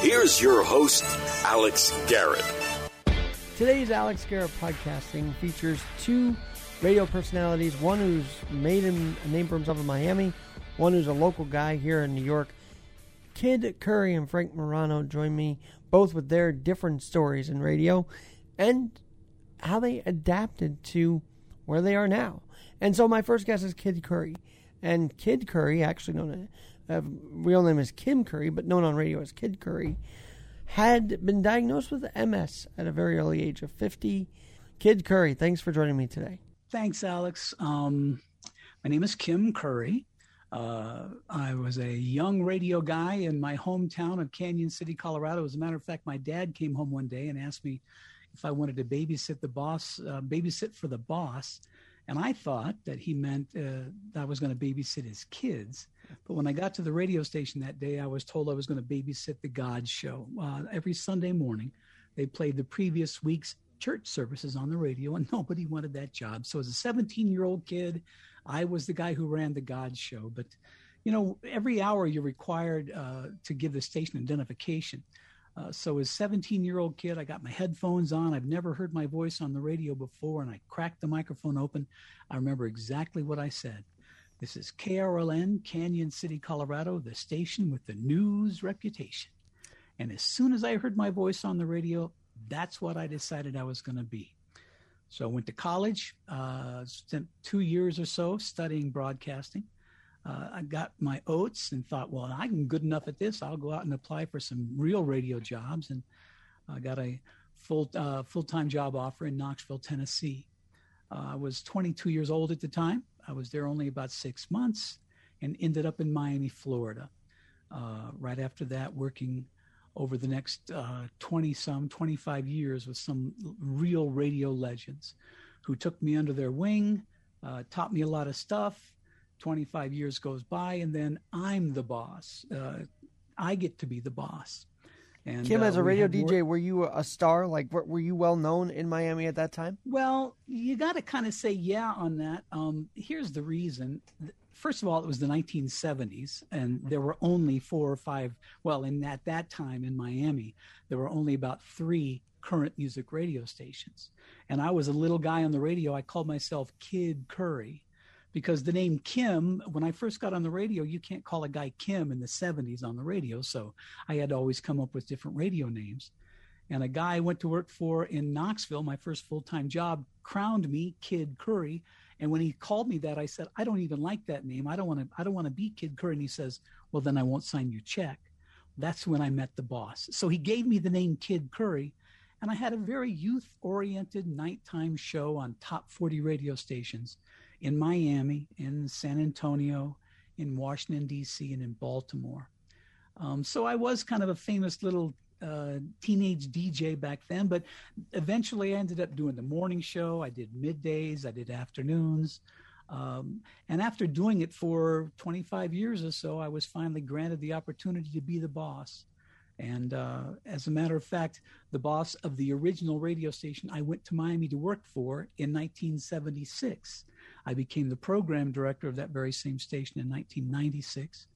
Here's your host, Alex Garrett. Today's Alex Garrett podcasting features two radio personalities, one who's made a name for himself in Miami, one who's a local guy here in New York. Kid Curry and Frank Morano join me, both with their different stories in radio and how they adapted to where they are now. And so my first guest is Kid Curry. And Kid Curry, actually known as, real name is Kim Curry, but known on radio as Kid Curry, had been diagnosed with MS at a very early age of 50. Kid Curry, thanks for joining me today. Thanks, Alex. My name is Kim Curry. I was a young radio guy in my hometown of Cañon City, Colorado. As a matter of fact, my dad came home one day and asked me if I wanted to babysit for the boss. And I thought that he meant that I was going to babysit his kids. But when I got to the radio station that day, I was told I was going to babysit the God Show. Every Sunday morning, they played the previous week's church services on the radio, and nobody wanted that job. So as a 17-year-old kid, I was the guy who ran the God Show. But, you know, every hour you're required to give the station identification. So as a 17-year-old kid, I got my headphones on. I've never heard my voice on the radio before, and I cracked the microphone open. I remember exactly what I said. This is KRLN, Cañon City, Colorado, the station with the news reputation. And as soon as I heard my voice on the radio, that's what I decided I was going to be. So I went to college, spent 2 years or so studying broadcasting. I got my oats and thought, well, I'm good enough at this. I'll go out and apply for some real radio jobs. And I got a full-time job offer in Knoxville, Tennessee. I was 22 years old at the time. I was there only about 6 months and ended up in Miami, Florida. Right after that, working over the next 25 years with some real radio legends who took me under their wing, taught me a lot of stuff. 25 years goes by, and then I'm the boss. I get to be the boss. And Kim, as a radio DJ, were you a star? Like, were you well-known in Miami at that time? Well, you got to kind of say yeah on that. Here's the reason. First of all, it was the 1970s, and there were only four or five. Well, and at that time in Miami, there were only about three current music radio stations. And I was a little guy on the radio. I called myself Kid Curry. Because the name Kim, when I first got on the radio, you can't call a guy Kim in the 70s on the radio. So I had to always come up with different radio names. And a guy I went to work for in Knoxville, my first full-time job, crowned me Kid Curry. And when he called me that, I said, I don't even like that name. I don't want to be Kid Curry. And he says, well, then I won't sign your check. That's when I met the boss. So he gave me the name Kid Curry. And I had a very youth-oriented nighttime show on top 40 radio stations in Miami, in San Antonio, in Washington, D.C., and in Baltimore. So I was kind of a famous little teenage DJ back then, but eventually I ended up doing the morning show. I did middays, I did afternoons. And after doing it for 25 years or so, I was finally granted the opportunity to be the boss. And as a matter of fact, the boss of the original radio station I went to Miami to work for in 1976. I became the program director of that very same station in 1996,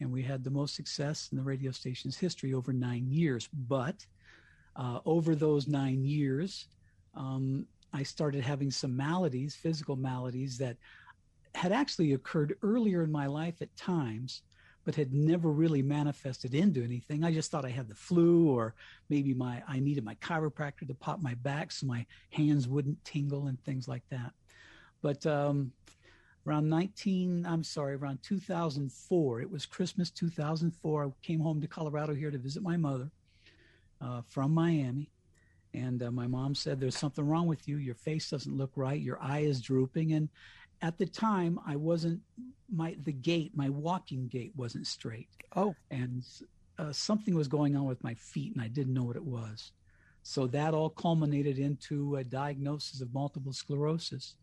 and we had the most success in the radio station's history over 9 years. But over those 9 years, I started having some maladies, physical maladies, that had actually occurred earlier in my life at times, but had never really manifested into anything. I just thought I had the flu, or maybe I needed my chiropractor to pop my back so my hands wouldn't tingle and things like that. But around 2004, it was Christmas 2004. I came home to Colorado here to visit my mother from Miami. And my mom said, there's something wrong with you. Your face doesn't look right. Your eye is drooping. And at the time, I wasn't, my walking gait wasn't straight. Oh. And something was going on with my feet, and I didn't know what it was. So that all culminated into a diagnosis of multiple sclerosis.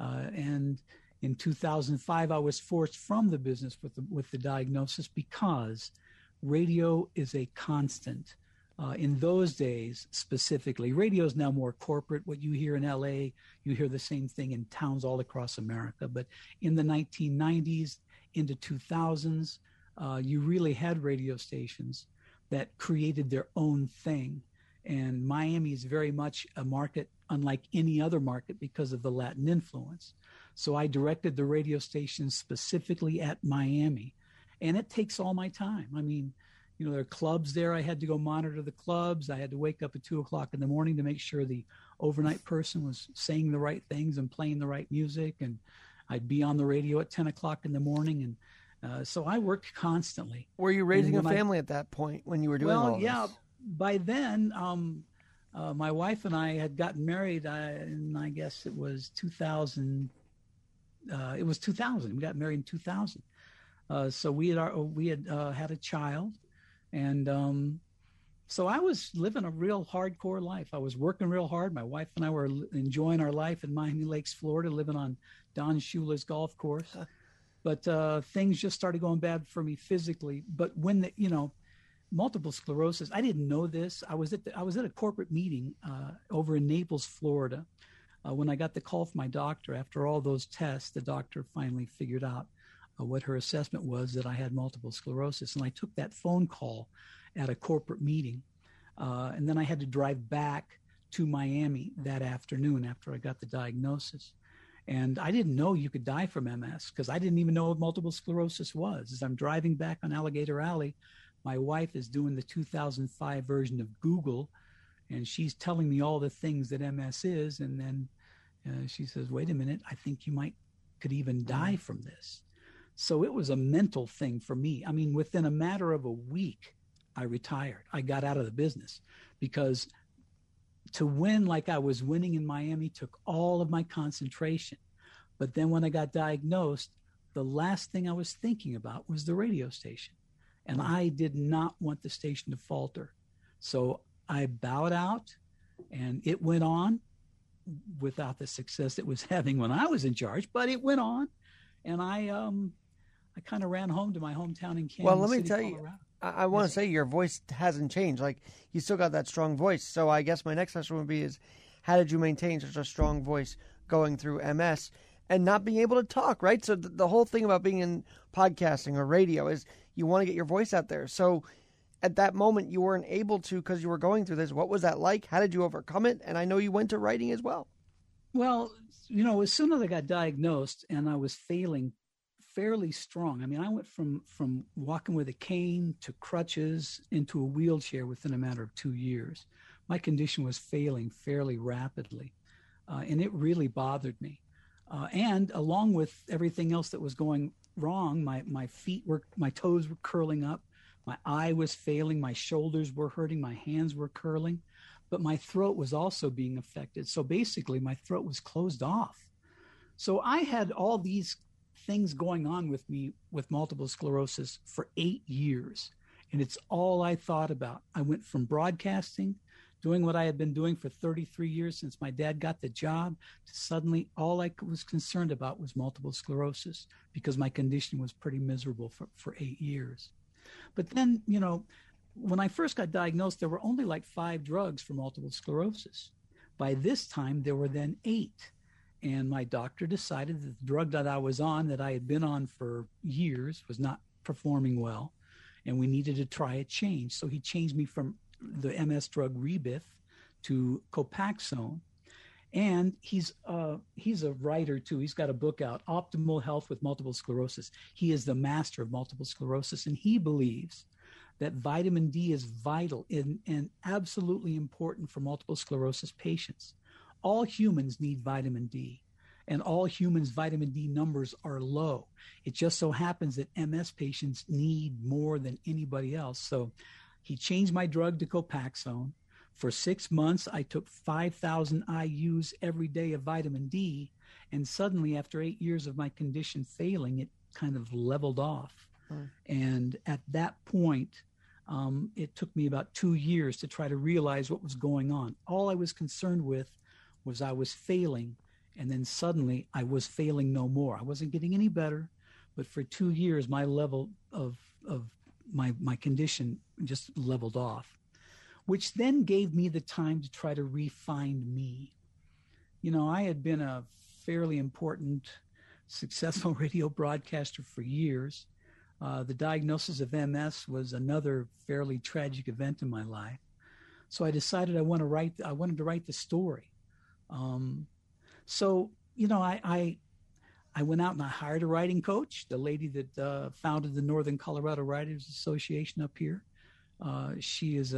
And in 2005, I was forced from the business with the diagnosis, because radio is a constant. In those days, specifically, radio is now more corporate. What you hear in L.A., you hear the same thing in towns all across America. But in the 1990s into 2000s, you really had radio stations that created their own thing. And Miami is very much a market unlike any other market because of the Latin influence. So I directed the radio station specifically at Miami. And it takes all my time. I mean, you know, there are clubs there. I had to go monitor the clubs. I had to wake up at 2 o'clock in the morning to make sure the overnight person was saying the right things and playing the right music. And I'd be on the radio at 10 o'clock in the morning. And so I worked constantly. Were you raising a family at that point when you were doing all this? Well, yeah. By then, my wife and I had gotten married, and I guess it was 2000. It was 2000. We got married in 2000. So we had a child, and so I was living a real hardcore life. I was working real hard. My wife and I were enjoying our life in Miami Lakes, Florida, living on Don Shula's golf course. But things just started going bad for me physically. But when multiple sclerosis, I didn't know this. I was at a corporate meeting over in Naples, Florida, when I got the call from my doctor. After all those tests, the doctor finally figured out what her assessment was, that I had multiple sclerosis. And I took that phone call at a corporate meeting. And then I had to drive back to Miami that afternoon after I got the diagnosis. And I didn't know you could die from MS because I didn't even know what multiple sclerosis was. As I'm driving back on Alligator Alley, my wife is doing the 2005 version of Google, and she's telling me all the things that MS is. And then she says, wait a minute, I think you could even die from this. So it was a mental thing for me. I mean, within a matter of a week, I retired. I got out of the business because to win like I was winning in Miami took all of my concentration. But then when I got diagnosed, the last thing I was thinking about was the radio station. And I did not want the station to falter. So I bowed out, and it went on without the success it was having when I was in charge, but it went on. And I kind of ran home to my hometown in Kansas City. Well, let me tell you, I want to say your voice hasn't changed. Like, you still got that strong voice. So I guess my next question would be is, how did you maintain such a strong voice going through MS and not being able to talk, right? So the whole thing about being in podcasting or radio is you want to get your voice out there. So at that moment, you weren't able to because you were going through this. What was that like? How did you overcome it? And I know you went to writing as well. Well, as soon as I got diagnosed and I was failing fairly strong, I mean, I went from walking with a cane to crutches into a wheelchair within a matter of 2 years. My condition was failing fairly rapidly, and it really bothered me. And along with everything else that was going wrong, my toes were curling up, my eye was failing, my shoulders were hurting, my hands were curling. But my throat was also being affected. So basically, my throat was closed off. So I had all these things going on with me with multiple sclerosis for 8 years. And it's all I thought about. I went from broadcasting, doing what I had been doing for 33 years since my dad got the job, to suddenly all I was concerned about was multiple sclerosis because my condition was pretty miserable for 8 years. But then, when I first got diagnosed, there were only like 5 drugs for multiple sclerosis. By this time, there were then 8. And my doctor decided that the drug that I was on, that I had been on for years, was not performing well. And we needed to try a change. So he changed me from the MS drug Rebif to Copaxone. And he's a writer, too. He's got a book out, Optimal Health with Multiple Sclerosis. He is the master of multiple sclerosis, and he believes that vitamin D is vital and absolutely important for multiple sclerosis patients. All humans need vitamin D, and all humans' vitamin D numbers are low. It just so happens that MS patients need more than anybody else. So he changed my drug to Copaxone. For 6 months, I took 5,000 IUs every day of vitamin D, and suddenly after 8 years of my condition failing, it kind of leveled off. Mm. And at that point, it took me about 2 years to try to realize what was going on. All I was concerned with was I was failing, and then suddenly I was failing no more. I wasn't getting any better, but for 2 years, my level of my condition just leveled off, which then gave me the time to try to re-find me. I had been a fairly important, successful radio broadcaster for years. The diagnosis of MS was another fairly tragic event in my life. So I decided I wanted to write the story. I went out and I hired a writing coach, the lady that founded the Northern Colorado Writers Association up here. She's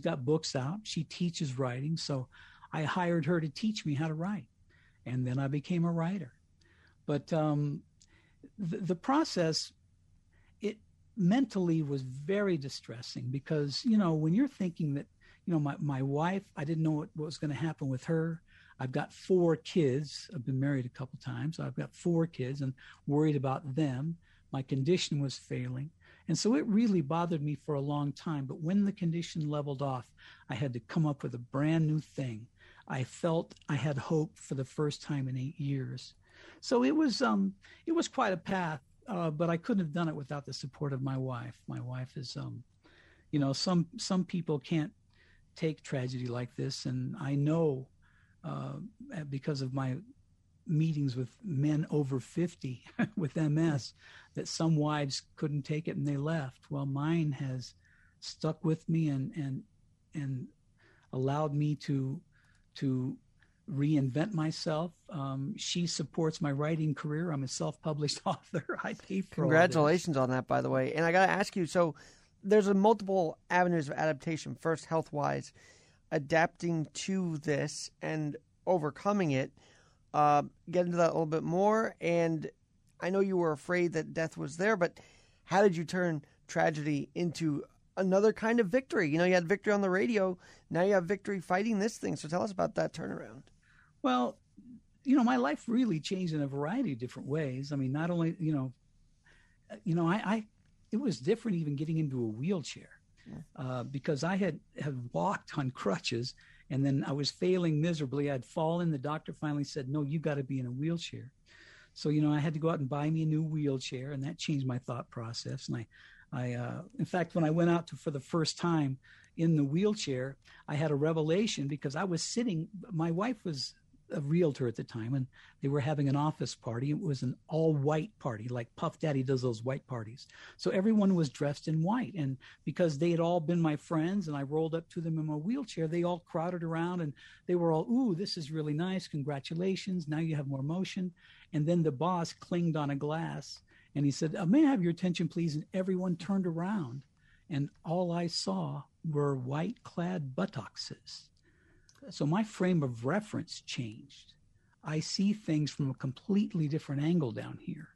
got books out. She teaches writing. So I hired her to teach me how to write. And then I became a writer. But the process, it mentally was very distressing because, you know, when you're thinking that, you know, my wife, I didn't know what was going to happen with her. I've got 4 kids. I've been married a couple times. I've got 4 kids and worried about them. My condition was failing. And so it really bothered me for a long time. But when the condition leveled off, I had to come up with a brand new thing. I felt I had hope for the first time in 8 years. So it was quite a path, but I couldn't have done it without the support of my wife. My wife is, you know, some people can't take tragedy like this. And I know because of my meetings with men over 50 with MS, that some wives couldn't take it and they left. Well, mine has stuck with me and allowed me to reinvent myself. She supports my writing career. I'm a self-published author. I pay for Congratulations on that, by the way. And I got to ask you, so there's multiple avenues of adaptation. First, health-wise, adapting to this and overcoming it. Get into that a little bit more. And I know you were afraid that death was there, but how did you turn tragedy into another kind of victory? You know, you had victory on the radio. Now you have victory fighting this thing. So tell us about that turnaround. Well, you know, my life really changed in a variety of different ways. I mean, not only, I it was different even getting into a wheelchair because I had walked on crutches. And then I was failing miserably. I'd fallen. The doctor finally said, no, you got to be in a wheelchair. So, you know, I had to go out and buy me a new wheelchair. And that changed my thought process. And I in fact, when I went out for the first time in the wheelchair, I had a revelation because I was sitting. My wife was a realtor at the time and they were having an office party. It was an all white party, like Puff Daddy does those white parties. So everyone was dressed in white. And because they had all been my friends and I rolled up to them in my wheelchair, they all crowded around and they were all, ooh, this is really nice. Congratulations. Now you have more motion. And then the boss clinged on a glass and he said, may I have your attention, please? And everyone turned around and all I saw were white clad buttocks. So my frame of reference changed. I see things from a completely different angle down here.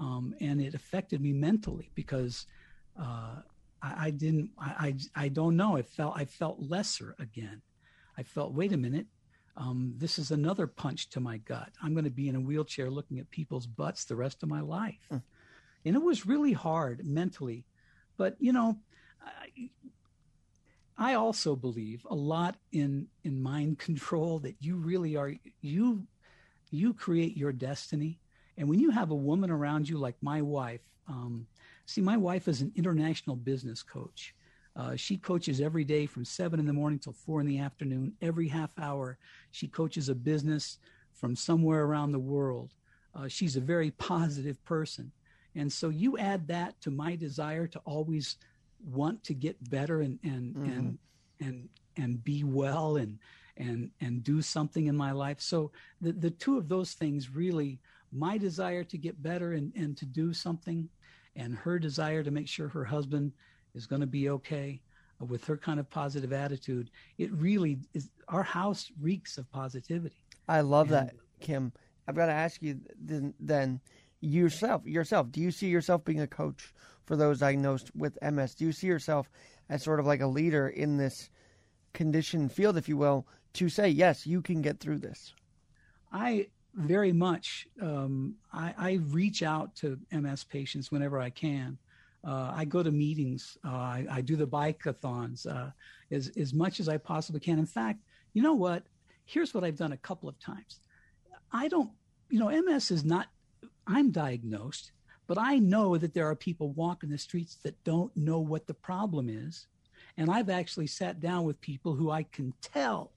And it affected me mentally because I felt lesser again. I felt, wait a minute, this is another punch to my gut. I'm going to be in a wheelchair looking at people's butts the rest of my life. Mm. And it was really hard mentally, but you know, I also believe a lot in mind control, that you really are, you create your destiny. And when you have a woman around you, like my wife, my wife is an international business coach. She coaches every day from 7 a.m. till 4 p.m. Every half hour, she coaches a business from somewhere around the world. She's a very positive person. And so you add that to my desire to always want to get better and be well and do something in my life. So the two of those things really, my desire to get better and to do something, and her desire to make sure her husband is going to be okay with her kind of positive attitude. It really is, our house reeks of positivity. I love that, Kim. I've got to ask you then yourself, do you see yourself being a coach for those diagnosed with MS? Do you see yourself as sort of like a leader in this condition field, if you will, to say, yes, you can get through this? I very much, I reach out to MS patients whenever I can. I go to meetings. I do the bike-a-thons as much as I possibly can. In fact, you know what? Here's what I've done a couple of times. MS is not, I'm diagnosed, but I know that there are people walking the streets that don't know what the problem is. And I've actually sat down with people who I can tell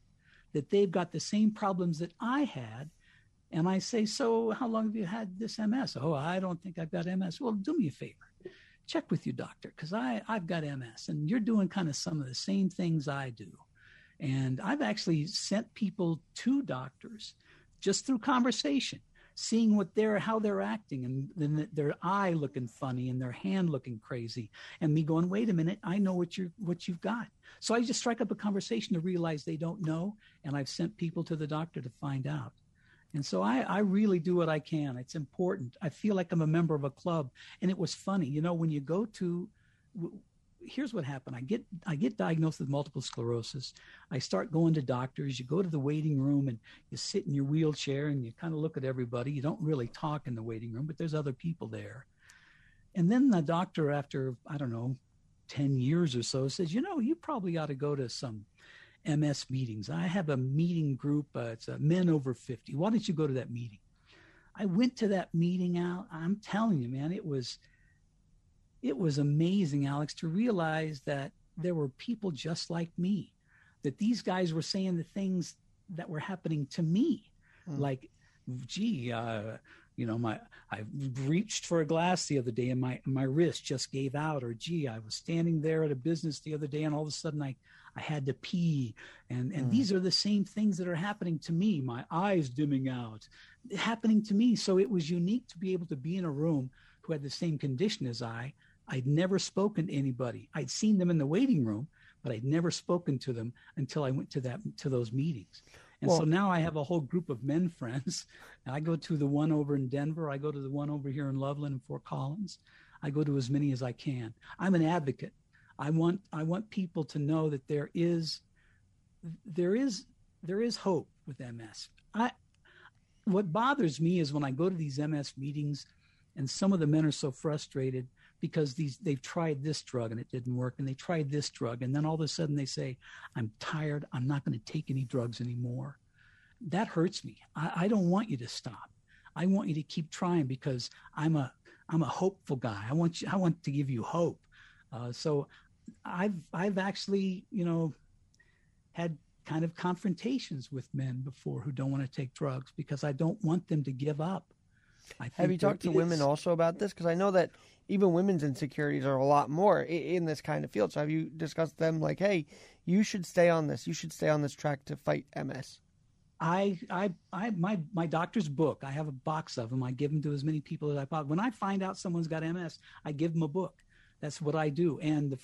that they've got the same problems that I had. And I say, so how long have you had this MS? Oh, I don't think I've got MS. Well, do me a favor. check with your doctor, because I've got MS and you're doing kind of some of the same things I do. And I've actually sent people to doctors just through conversation, seeing what how they're acting, and then their eye looking funny and their hand looking crazy, and me going, wait a minute, I know what you've got. So I just strike up a conversation to realize they don't know, and I've sent people to the doctor to find out. And so I really do what I can. It's important. I feel like I'm a member of a club. And it was funny, you know, when you go to, here's what happened. I get diagnosed with multiple sclerosis. I start going to doctors. You go to the waiting room and you sit in your wheelchair and you kind of look at everybody. You don't really talk in the waiting room, but there's other people there. And then the doctor, after, I don't know, 10 years or so, says, you know, you probably ought to go to some MS meetings. I have a meeting group. It's men over 50. Why don't you go to that meeting? I went to that meeting. Al, I'm telling you, man, it was amazing, Alex, to realize that there were people just like me, that these guys were saying the things that were happening to me. Like, gee, you know, I reached for a glass the other day and my wrist just gave out, or gee, I was standing there at a business the other day and all of a sudden I had to pee. And these are the same things that are happening to me. My eyes dimming out, happening to me. So it was unique to be able to be in a room who had the same condition as I. I'd never spoken to anybody. I'd seen them in the waiting room, but I'd never spoken to them until I went to those meetings. And so now I have a whole group of men friends. I go to the one over in Denver. I go to the one over here in Loveland and Fort Collins. I go to as many as I can. I'm an advocate. I want people to know that there is hope with MS. What bothers me is when I go to these MS meetings and some of the men are so frustrated because they've tried this drug and it didn't work, and they tried this drug, and then all of a sudden they say, I'm tired, I'm not going to take any drugs anymore. That hurts me. I don't want you to stop. I want you to keep trying, because I'm a hopeful guy. I want to give you hope. So I've actually, you know, had kind of confrontations with men before who don't want to take drugs, because I don't want them to give up. Have you talked to women also about this? Because I know that even women's insecurities are a lot more in this kind of field. So have you discussed them, like, hey, you should stay on this. You should stay on this track to fight MS. My doctor's book, I have a box of them. I give them to as many people as I possibly. When I find out someone's got MS, I give them a book. That's what I do. And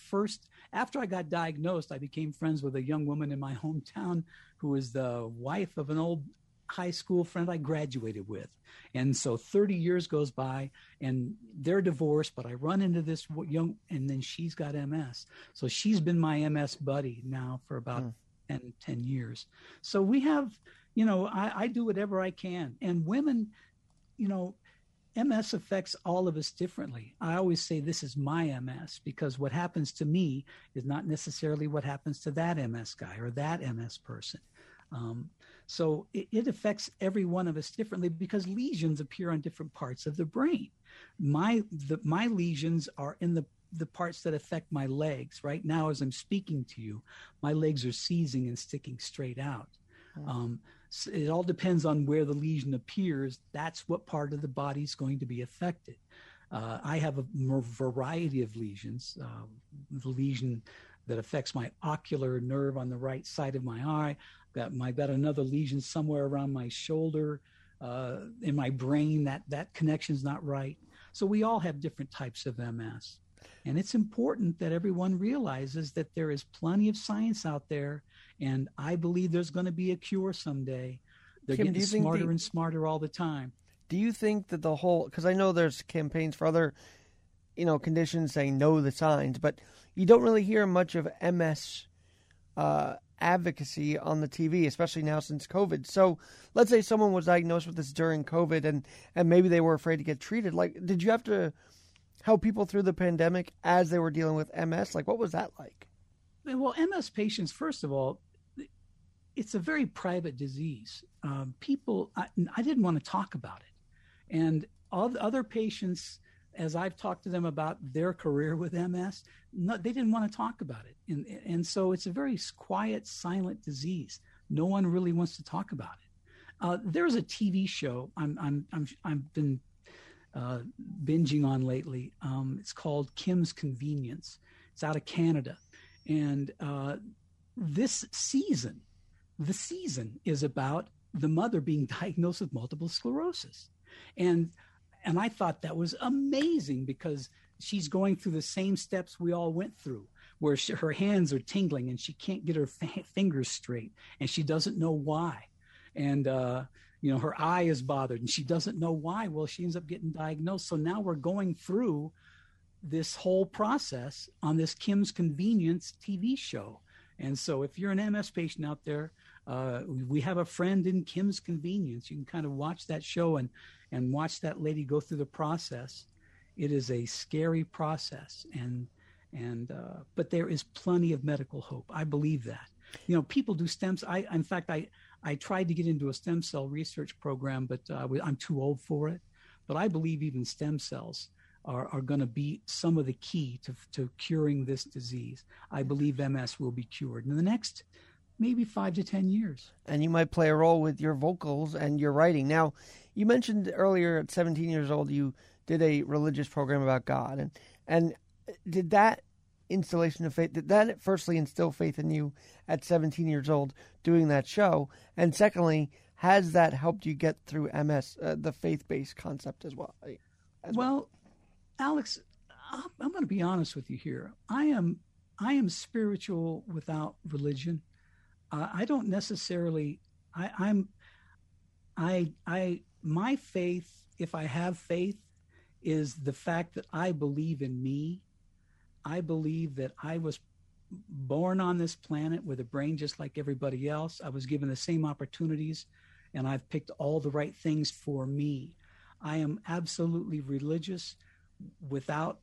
after I got diagnosed, I became friends with a young woman in my hometown who is the wife of an old high school friend I graduated with. And so 30 years goes by and they're divorced, but I run into this young, and then she's got MS. So she's been my MS buddy now for about 10 years. So we have, you know, I do whatever I can. And women, you know, MS affects all of us differently. I always say this is my MS, because what happens to me is not necessarily what happens to that MS guy or that MS person. So it affects every one of us differently, because lesions appear on different parts of the brain. My lesions are in the parts that affect my legs. Right now, as I'm speaking to you, my legs are seizing and sticking straight out. So it all depends on where the lesion appears. That's what part of the body is going to be affected. I have a variety of lesions. The lesion that affects my ocular nerve on the right side of my eye. I've got another lesion somewhere around my shoulder, in my brain. That connection's not right. So we all have different types of MS. And it's important that everyone realizes that there is plenty of science out there, and I believe there's going to be a cure someday. They're Kim, getting smarter and smarter all the time. Do you think that the whole, because I know there's campaigns for other, you know, conditions saying know the signs, but you don't really hear much of MS advocacy on the TV, especially now since COVID. So let's say someone was diagnosed with this during COVID and maybe they were afraid to get treated. Like, did you have to help people through the pandemic as they were dealing with MS? Like, what was that like? Well, MS patients, first of all, it's a very private disease. People, I didn't want to talk about it. And all the other patients, as I've talked to them about their career with MS, they didn't want to talk about it. And so it's a very quiet, silent disease. No one really wants to talk about it. There's a TV show. I've been binging on lately. It's called Kim's Convenience. It's out of Canada. And this season, the season is about the mother being diagnosed with multiple sclerosis. And I thought that was amazing because she's going through the same steps we all went through, where she, her hands are tingling and she can't get her fingers straight and she doesn't know why. And, you know, her eye is bothered and she doesn't know why. Well, she ends up getting diagnosed. So now we're going through this whole process on this Kim's Convenience TV show. And so if you're an MS patient out there, we have a friend in Kim's Convenience. You can kind of watch that show and watch that lady go through the process. It is a scary process. And but there is plenty of medical hope. I believe that, you know, people do stem cells. In fact, I tried to get into a stem cell research program, but I'm too old for it. But I believe even stem cells are going to be some of the key to curing this disease. I believe MS will be cured in the next maybe 5 to 10 years. And you might play a role with your vocals and your writing. Now, you mentioned earlier at 17 years old, you did a religious program about God. And did that installation of faith, did that firstly instill faith in you at 17 years old doing that show? And secondly, has that helped you get through MS, the faith-based concept as well? Well, Alex, I'm going to be honest with you here. I am spiritual without religion. I don't necessarily, my faith, if I have faith, is the fact that I believe in me. I believe that I was born on this planet with a brain just like everybody else. I was given the same opportunities, and I've picked all the right things for me. I am absolutely religious without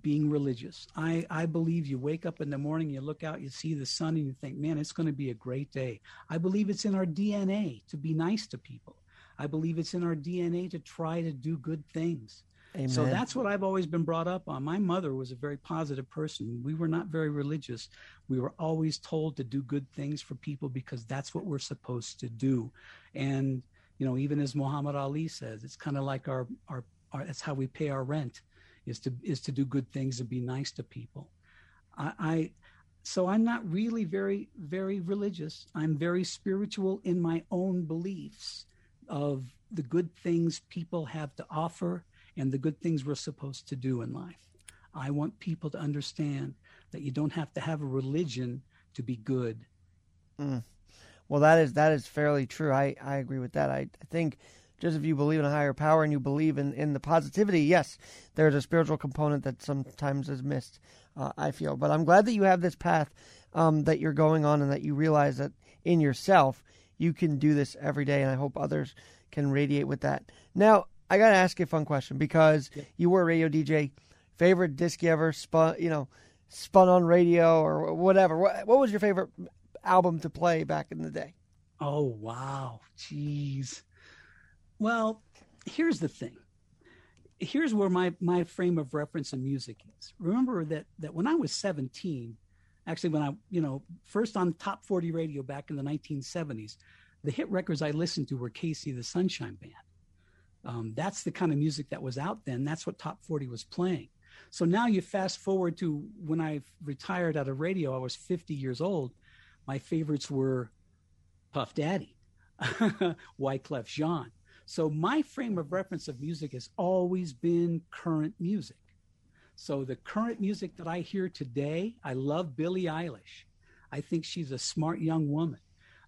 being religious. I believe you wake up in the morning, you look out, you see the sun, and you think, man, it's going to be a great day. I believe it's in our DNA to be nice to people. I believe it's in our DNA to try to do good things. Amen. So that's what I've always been brought up on. My mother was a very positive person. We were not very religious. We were always told to do good things for people because that's what we're supposed to do. And, you know, even as Muhammad Ali says, it's kind of like our that's how we pay our rent, is to do good things and be nice to people. So I'm not really very, very religious. I'm very spiritual in my own beliefs of the good things people have to offer and the good things we're supposed to do in life. I want people to understand that you don't have to have a religion to be good. Mm. Well, that is fairly true. I agree with that. I think just if you believe in a higher power and you believe in the positivity, yes, there's a spiritual component that sometimes is missed, I feel. But I'm glad that you have this path that you're going on and that you realize that in yourself you can do this every day, and I hope others can radiate with that. Now, I got to ask you a fun question because you were a radio DJ, favorite disc you ever spun on radio or whatever. What was your favorite album to play back in the day? Oh, wow. Jeez. Well, here's the thing. Here's where my frame of reference in music is. Remember that when I was 17, actually when I, first on Top 40 radio back in the 1970s, the hit records I listened to were Casey the Sunshine Band. That's the kind of music that was out then. That's what Top 40 was playing. So now you fast forward to when I retired out of radio, I was 50 years old. My favorites were Puff Daddy, Wyclef Jean. So my frame of reference of music has always been current music. So the current music that I hear today, I love Billie Eilish. I think she's a smart young woman.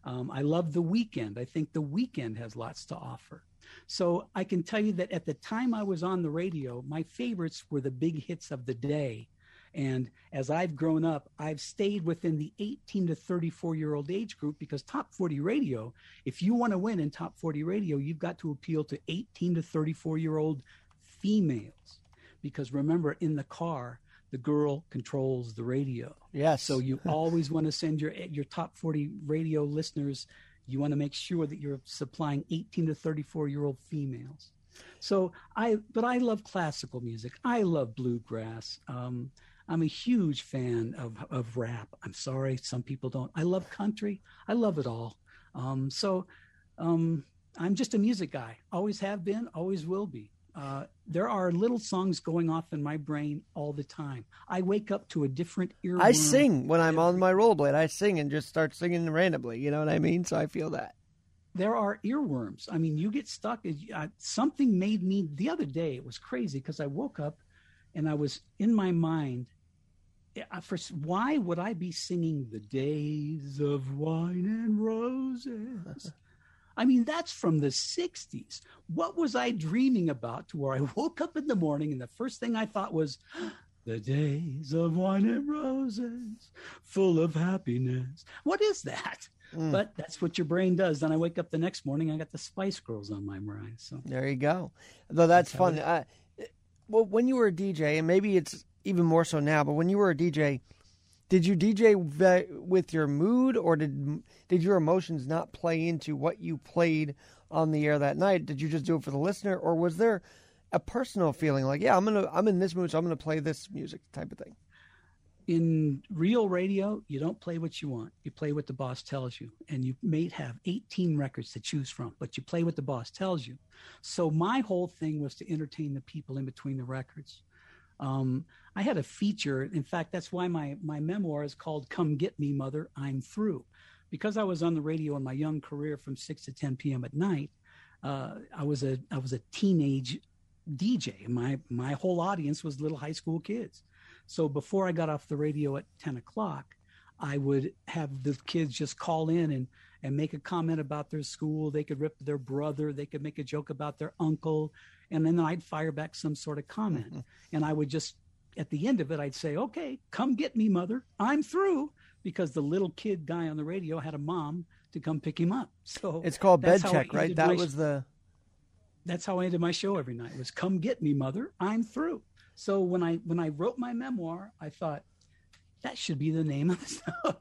I love The Weeknd. I think The Weeknd has lots to offer. So I can tell you that at the time I was on the radio, my favorites were the big hits of the day. And as I've grown up, I've stayed within the 18 to 34-year-old age group because Top 40 radio, if you want to win in Top 40 radio, you've got to appeal to 18 to 34-year-old females. Because remember, in the car, the girl controls the radio. Yes. So you always want to send your Top 40 radio listeners. You want to make sure that you're supplying 18 to 34-year-old females. So I love classical music. I love bluegrass. I'm a huge fan of rap. I'm sorry, some people don't. I love country. I love it all. I'm just a music guy. Always have been, always will be. There are little songs going off in my brain all the time. I wake up to a different earworm. I sing when I'm on my rollerblade. I sing and just start singing randomly. You know what I mean? So I feel that. There are earworms. I mean, you get stuck. Something made me the other day. It was crazy because I woke up and I was in my mind. Why would I be singing the days of wine and roses? I mean, that's from the 60s. What was I dreaming about to where I woke up in the morning and the first thing I thought was the days of wine and roses, full of happiness. What is that? Mm. But that's what your brain does. Then I wake up the next morning, I got the Spice Girls on my mind. So there you go. Though that's fun. Well, when you were a DJ, and maybe it's even more so now, but when you were a DJ, did you DJ with your mood, or did your emotions not play into what you played on the air that night? Did you just do it for the listener, or was there a personal feeling like, yeah, I'm in this mood, so I'm gonna play this music type of thing? In real radio, you don't play what you want. You play what the boss tells you, and you may have 18 records to choose from, but you play what the boss tells you. So my whole thing was to entertain the people in between the records. I had a feature. In fact, that's why my memoir is called Come Get Me, Mother, I'm Through. Because I was on the radio in my young career from 6 to 10 p.m. at night, I was a teenage DJ. My whole audience was little high school kids. So before I got off the radio at 10 o'clock, I would have the kids just call in and make a comment about their school. They could rip their brother. They could make a joke about their uncle. And then I'd fire back some sort of comment. And I would just, at the end of it, I'd say, okay, come get me, mother. I'm through. Because the little kid guy on the radio had a mom to come pick him up. So it's called bed check, right? That's how I ended my show every night, was come get me, mother. I'm through. So when I wrote my memoir, I thought that should be the name of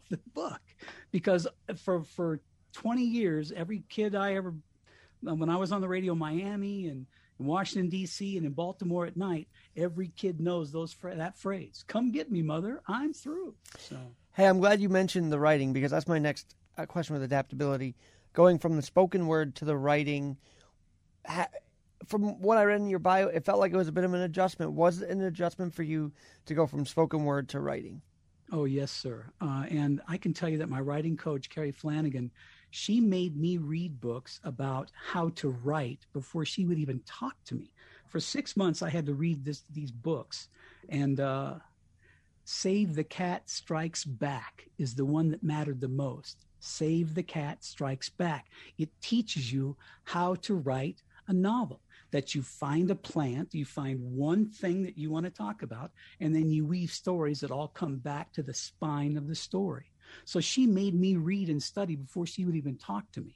the book. Because for 20 years, every kid I ever, when I was on the radio in Miami and in Washington, D.C. and in Baltimore at night, every kid knows that phrase, come get me, mother, I'm through. So, hey, I'm glad you mentioned the writing, because that's my next question with adaptability. Going from the spoken word to the writing, from what I read in your bio, it felt like it was a bit of an adjustment. Was it an adjustment for you to go from spoken word to writing? Oh, yes, sir. And I can tell you that my writing coach, Carrie Flanagan, she made me read books about how to write before she would even talk to me. For 6 months, I had to read these books. And Save the Cat Strikes Back is the one that mattered the most. Save the Cat Strikes Back. It teaches you how to write a novel, that you find a plant, you find one thing that you want to talk about, and then you weave stories that all come back to the spine of the story. So she made me read and study before she would even talk to me.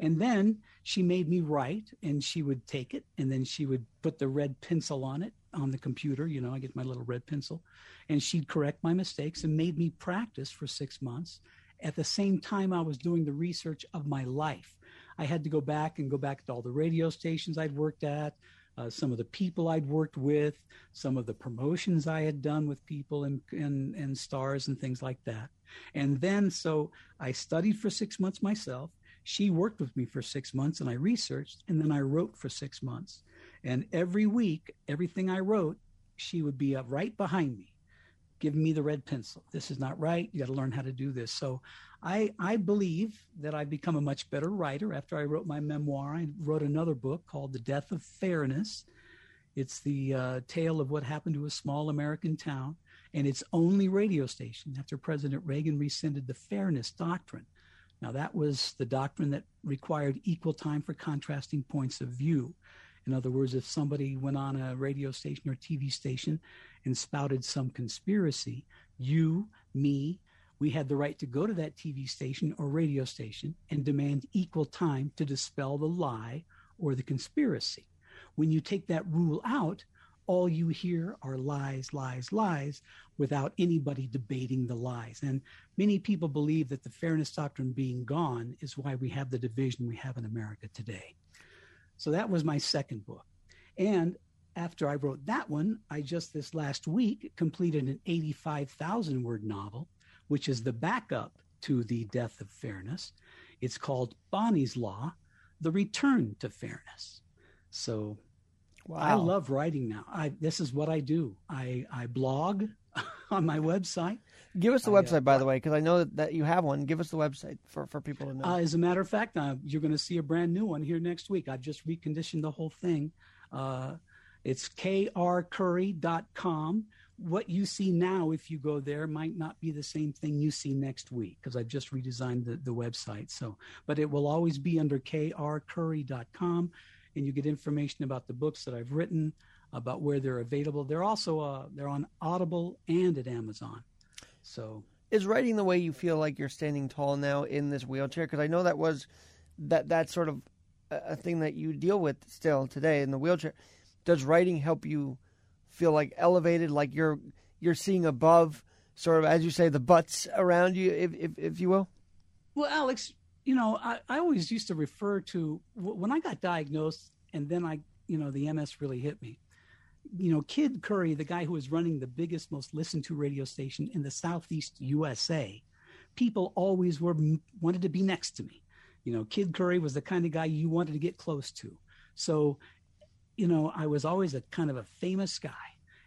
And then she made me write, and she would take it, and then she would put the red pencil on it on the computer. You know, I get my little red pencil, and she'd correct my mistakes and made me practice for 6 months. At the same time, I was doing the research of my life. I had to go back to all the radio stations I'd worked at, some of the people I'd worked with, some of the promotions I had done with people and stars and things like that. And then, so I studied for 6 months myself. She worked with me for 6 months, and I researched, and then I wrote for 6 months. And every week, everything I wrote, she would be up right behind me, giving me the red pencil. This is not right. You got to learn how to do this. So I believe that I've become a much better writer. After I wrote my memoir, I wrote another book called The Death of Fairness. It's the tale of what happened to a small American town and its only radio station after President Reagan rescinded the fairness doctrine. Now, that was the doctrine that required equal time for contrasting points of view. In other words, if somebody went on a radio station or TV station and spouted some conspiracy, you, me, we had the right to go to that TV station or radio station and demand equal time to dispel the lie or the conspiracy. When you take that rule out, all you hear are lies, lies, lies, without anybody debating the lies. And many people believe that the fairness doctrine being gone is why we have the division we have in America today. So that was my second book. And after I wrote that one, I just this last week completed an 85,000 word novel, which is the backup to The Death of Fairness. It's called Bonnie's Law, The Return to Fairness. So Wow. I love writing now. This is what I do. I blog on my website. Give us the website, by the way, because I know that you have one. Give us the website for people to know. As a matter of fact, you're going to see a brand new one here next week. I've just reconditioned the whole thing. It's krcurry.com. What you see now, if you go there, might not be the same thing you see next week, because I've just redesigned the website. But it will always be under krcurry.com, and you get information about the books that I've written, about where they're available. They're also they're on Audible and at Amazon. So is writing the way you feel like you're standing tall now in this wheelchair? Because I know that was that sort of a thing that you deal with still today in the wheelchair. Does writing help you feel like elevated, like you're seeing above, sort of, as you say, the butts around you, if you will? Well, Alex, I always used to refer to, when I got diagnosed and then the MS really hit me, Kid Curry, the guy who was running the biggest, most listened to radio station in the Southeast USA, people always wanted to be next to me. Kid Curry was the kind of guy you wanted to get close to. So, I was always a kind of a famous guy.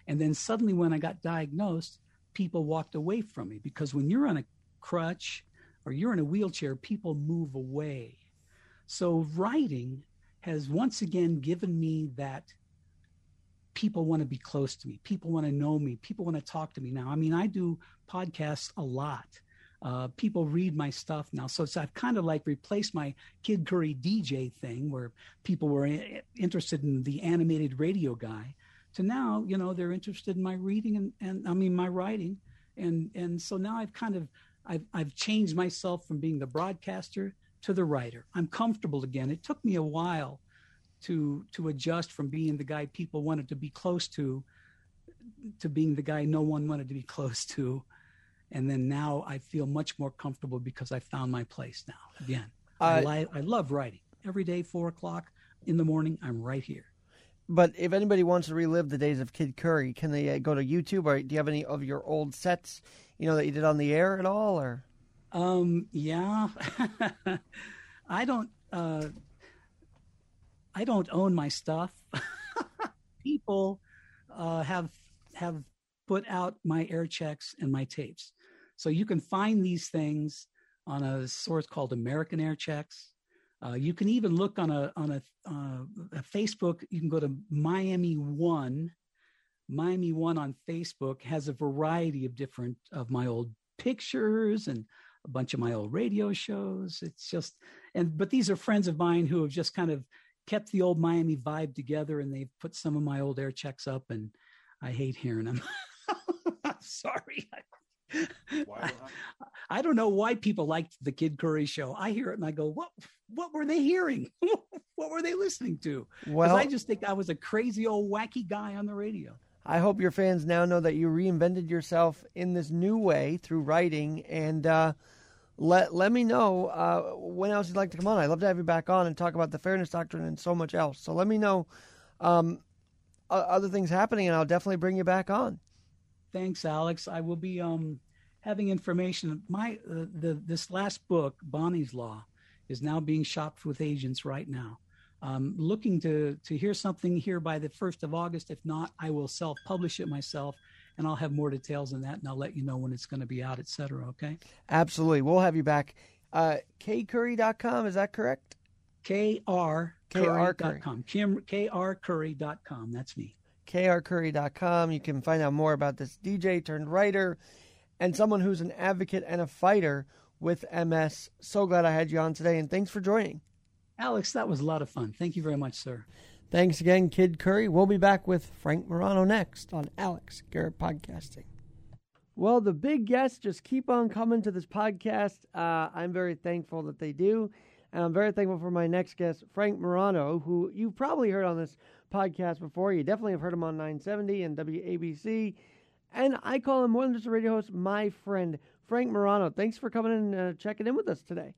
And then suddenly when I got diagnosed, people walked away from me, because when you're on a crutch or you're in a wheelchair, people move away. So writing has once again given me that people want to be close to me. People want to know me. People want to talk to me now. I mean, I do podcasts a lot. People read my stuff now. So I've kind of like replaced my Kid Curry DJ thing, where people were interested in the animated radio guy, to now, they're interested in my reading and my writing. And so now I've changed myself from being the broadcaster to the writer. I'm comfortable again. It took me a while to adjust from being the guy people wanted to be close to being the guy no one wanted to be close to. And then now I feel much more comfortable because I found my place now. Again, I love writing. Every day, 4:00 in the morning, I'm right here. But if anybody wants to relive the days of Kid Curry, can they go to YouTube? Or do you have any of your old sets, that you did on the air at all? Or yeah, I don't own my stuff. People have put out my air checks and my tapes. So you can find these things on a source called American Air Checks. You can even look on a Facebook. You can go to Miami One. Miami One on Facebook has a variety of different of my old pictures and a bunch of my old radio shows. It's just, but these are friends of mine who have just kind of kept the old Miami vibe together, and they've put some of my old air checks up, and I hate hearing them. I'm sorry. Why? I don't know why people liked the Kid Curry show. I hear it and I go, what were they hearing? What were they listening to? Well, I just think I was a crazy old wacky guy on the radio. I hope your fans now know that you reinvented yourself in this new way through writing, and let me know when else you'd like to come on. I'd love to have you back on and talk about the Fairness Doctrine and so much else. So let me know other things happening, and I'll definitely bring you back on. Thanks, Alex. I will be having information. My this last book, Bonnie's Law, is now being shopped with agents right now. Looking to hear something here by the 1st of August. If not, I will self-publish it myself, and I'll have more details on that, and I'll let you know when it's going to be out, et cetera, okay? Absolutely. We'll have you back. Krcurry.com, is that correct? Krcurry.com. Krcurry.com. That's me. Krcurry.com. You can find out more about this DJ turned writer and someone who's an advocate and a fighter with MS. So glad I had you on today, and thanks for joining. Alex, that was a lot of fun. Thank you very much, sir. Thanks again, Kid Curry. We'll be back with Frank Morano next on Alex Garrett Podcasting. Well, the big guests just keep on coming to this podcast. I'm very thankful that they do. And I'm very thankful for my next guest, Frank Morano, who you've probably heard on this podcast before. You definitely have heard him on 970 and WABC. And I call him more than just a radio host, my friend, Frank Morano. Thanks for coming and checking in with us today.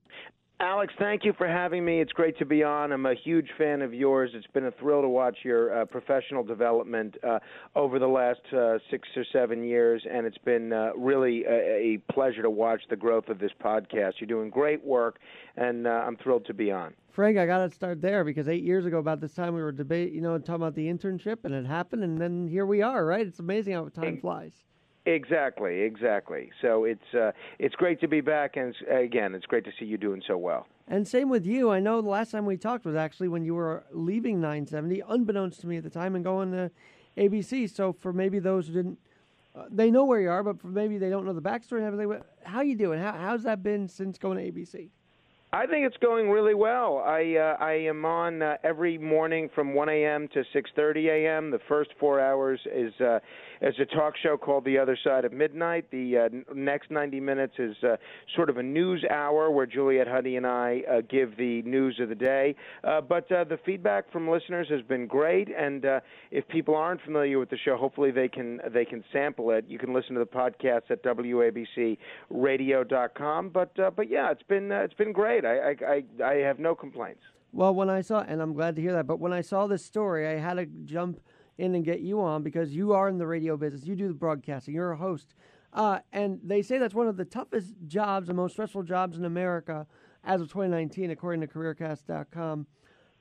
Alex, thank you for having me. It's great to be on. I'm a huge fan of yours. It's been a thrill to watch your professional development over the last 6 or 7 years, and it's been really a pleasure to watch the growth of this podcast. You're doing great work, and I'm thrilled to be on. Frank, I got to start there because 8 years ago about this time we were debating, talking about the internship, and it happened, and then here we are, right? It's amazing how time flies. Exactly. So it's great to be back, and again, it's great to see you doing so well. And same with you. I know the last time we talked was actually when you were leaving 970, unbeknownst to me at the time, and going to ABC. So for maybe those who didn't, they know where you are, but maybe they don't know the backstory and everything. But how you doing? How's that been since going to ABC? I think it's going really well. I am on every morning from 1 a.m. to 6:30 a.m. The first 4 hours is a talk show called The Other Side of Midnight. The next 90 minutes is sort of a news hour where Juliet Huddy and I give the news of the day. But the feedback from listeners has been great, and if people aren't familiar with the show, hopefully they can sample it. You can listen to the podcast at WABCradio.com. But yeah, it's been great. I have no complaints. Well, when I saw, and I'm glad to hear that, but when I saw this story, I had to jump in and get you on because you are in the radio business. You do the broadcasting. You're a host. And they say that's one of the toughest jobs and most stressful jobs in America as of 2019, according to KareerCast.com.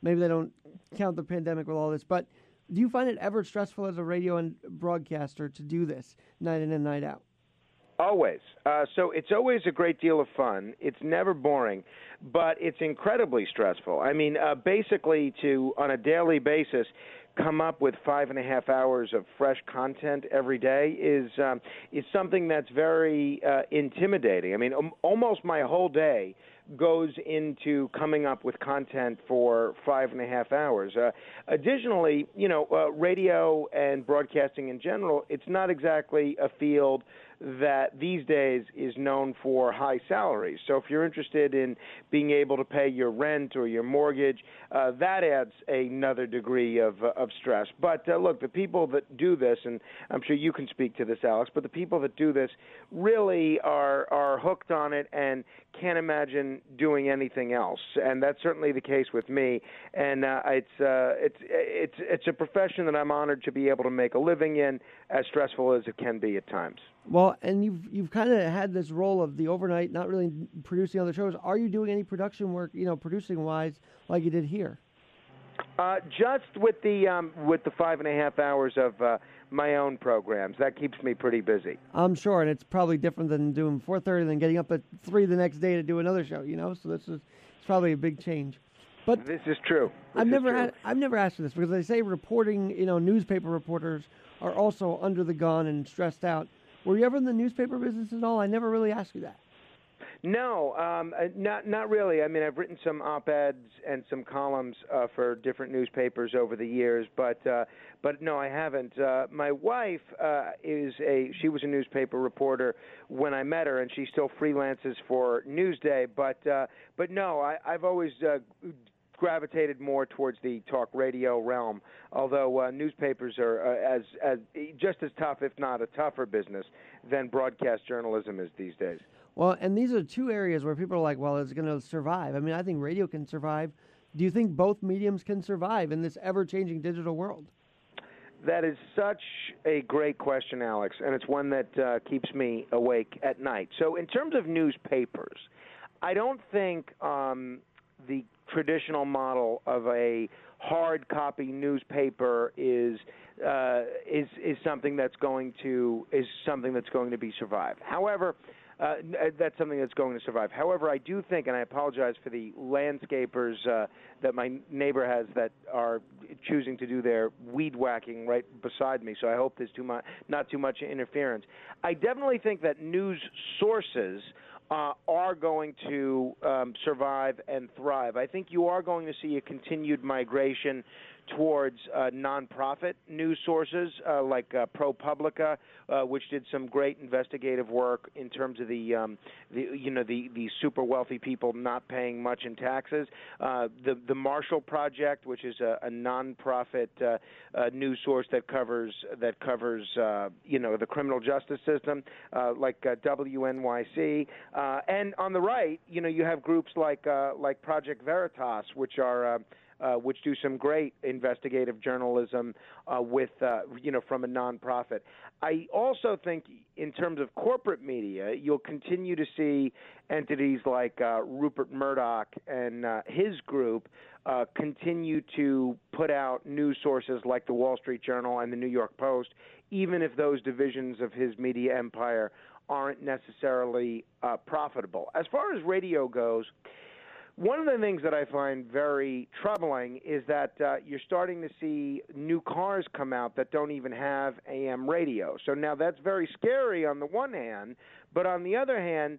Maybe they don't count the pandemic with all this, but do you find it ever stressful as a radio and broadcaster to do this night in and night out? Always. So it's always a great deal of fun. It's never boring, but it's incredibly stressful. I mean, basically on a daily basis, come up with 5.5 hours of fresh content every day is something that's very intimidating. I mean, almost my whole day goes into coming up with content for 5.5 hours. Additionally, radio and broadcasting in general, it's not exactly a field that these days is known for high salaries. So if you're interested in being able to pay your rent or your mortgage, that adds another degree of stress. But look, the people that do this, and I'm sure you can speak to this, Alex, but the people that do this really are hooked on it and can't imagine doing anything else. And that's certainly the case with me. And it's a profession that I'm honored to be able to make a living in, as stressful as it can be at times. Well, and you've kind of had this role of the overnight, not really producing other shows. Are you doing any production work, producing-wise, like you did here? Just with the 5.5 hours of my own programs. That keeps me pretty busy. I'm sure, and it's probably different than doing 4:30 than getting up at 3 the next day to do another show, So it's probably a big change. But this is true. I've never asked you this because they say reporting, newspaper reporters are also under the gun and stressed out. Were you ever in the newspaper business at all? I never really asked you that. No, not really. I mean, I've written some op-eds and some columns for different newspapers over the years, but no, I haven't. My wife she was a newspaper reporter when I met her, and she still freelances for Newsday. But no, I've always gravitated more towards the talk radio realm, although newspapers are as just as tough, if not a tougher business than broadcast journalism is these days. Well, and these are two areas where people are like, well, it's going to survive. I mean, I think radio can survive. Do you think both mediums can survive in this ever-changing digital world? That is such a great question, Alex, and it's one that keeps me awake at night. So in terms of newspapers, I don't think the traditional model of a hard copy newspaper is something that's going to survive. However, I do think, and I apologize for the landscapers that my neighbor has that are choosing to do their weed whacking right beside me, so I hope there's not too much interference. I definitely think that news sources are going to survive and thrive. I think you are going to see a continued migration towards nonprofit news sources like ProPublica, which did some great investigative work in terms of the super wealthy people not paying much in taxes. The Marshall Project, which is a nonprofit news source that covers the criminal justice system, like WNYC, and on the right, you have groups like Project Veritas, which are which do some great investigative journalism with from a nonprofit. I also think, in terms of corporate media, you'll continue to see entities like Rupert Murdoch and his group continue to put out news sources like the Wall Street Journal and the New York Post, even if those divisions of his media empire aren't necessarily profitable. As far as radio goes, one of the things that I find very troubling is that you're starting to see new cars come out that don't even have AM radio. So now that's very scary on the one hand, but on the other hand,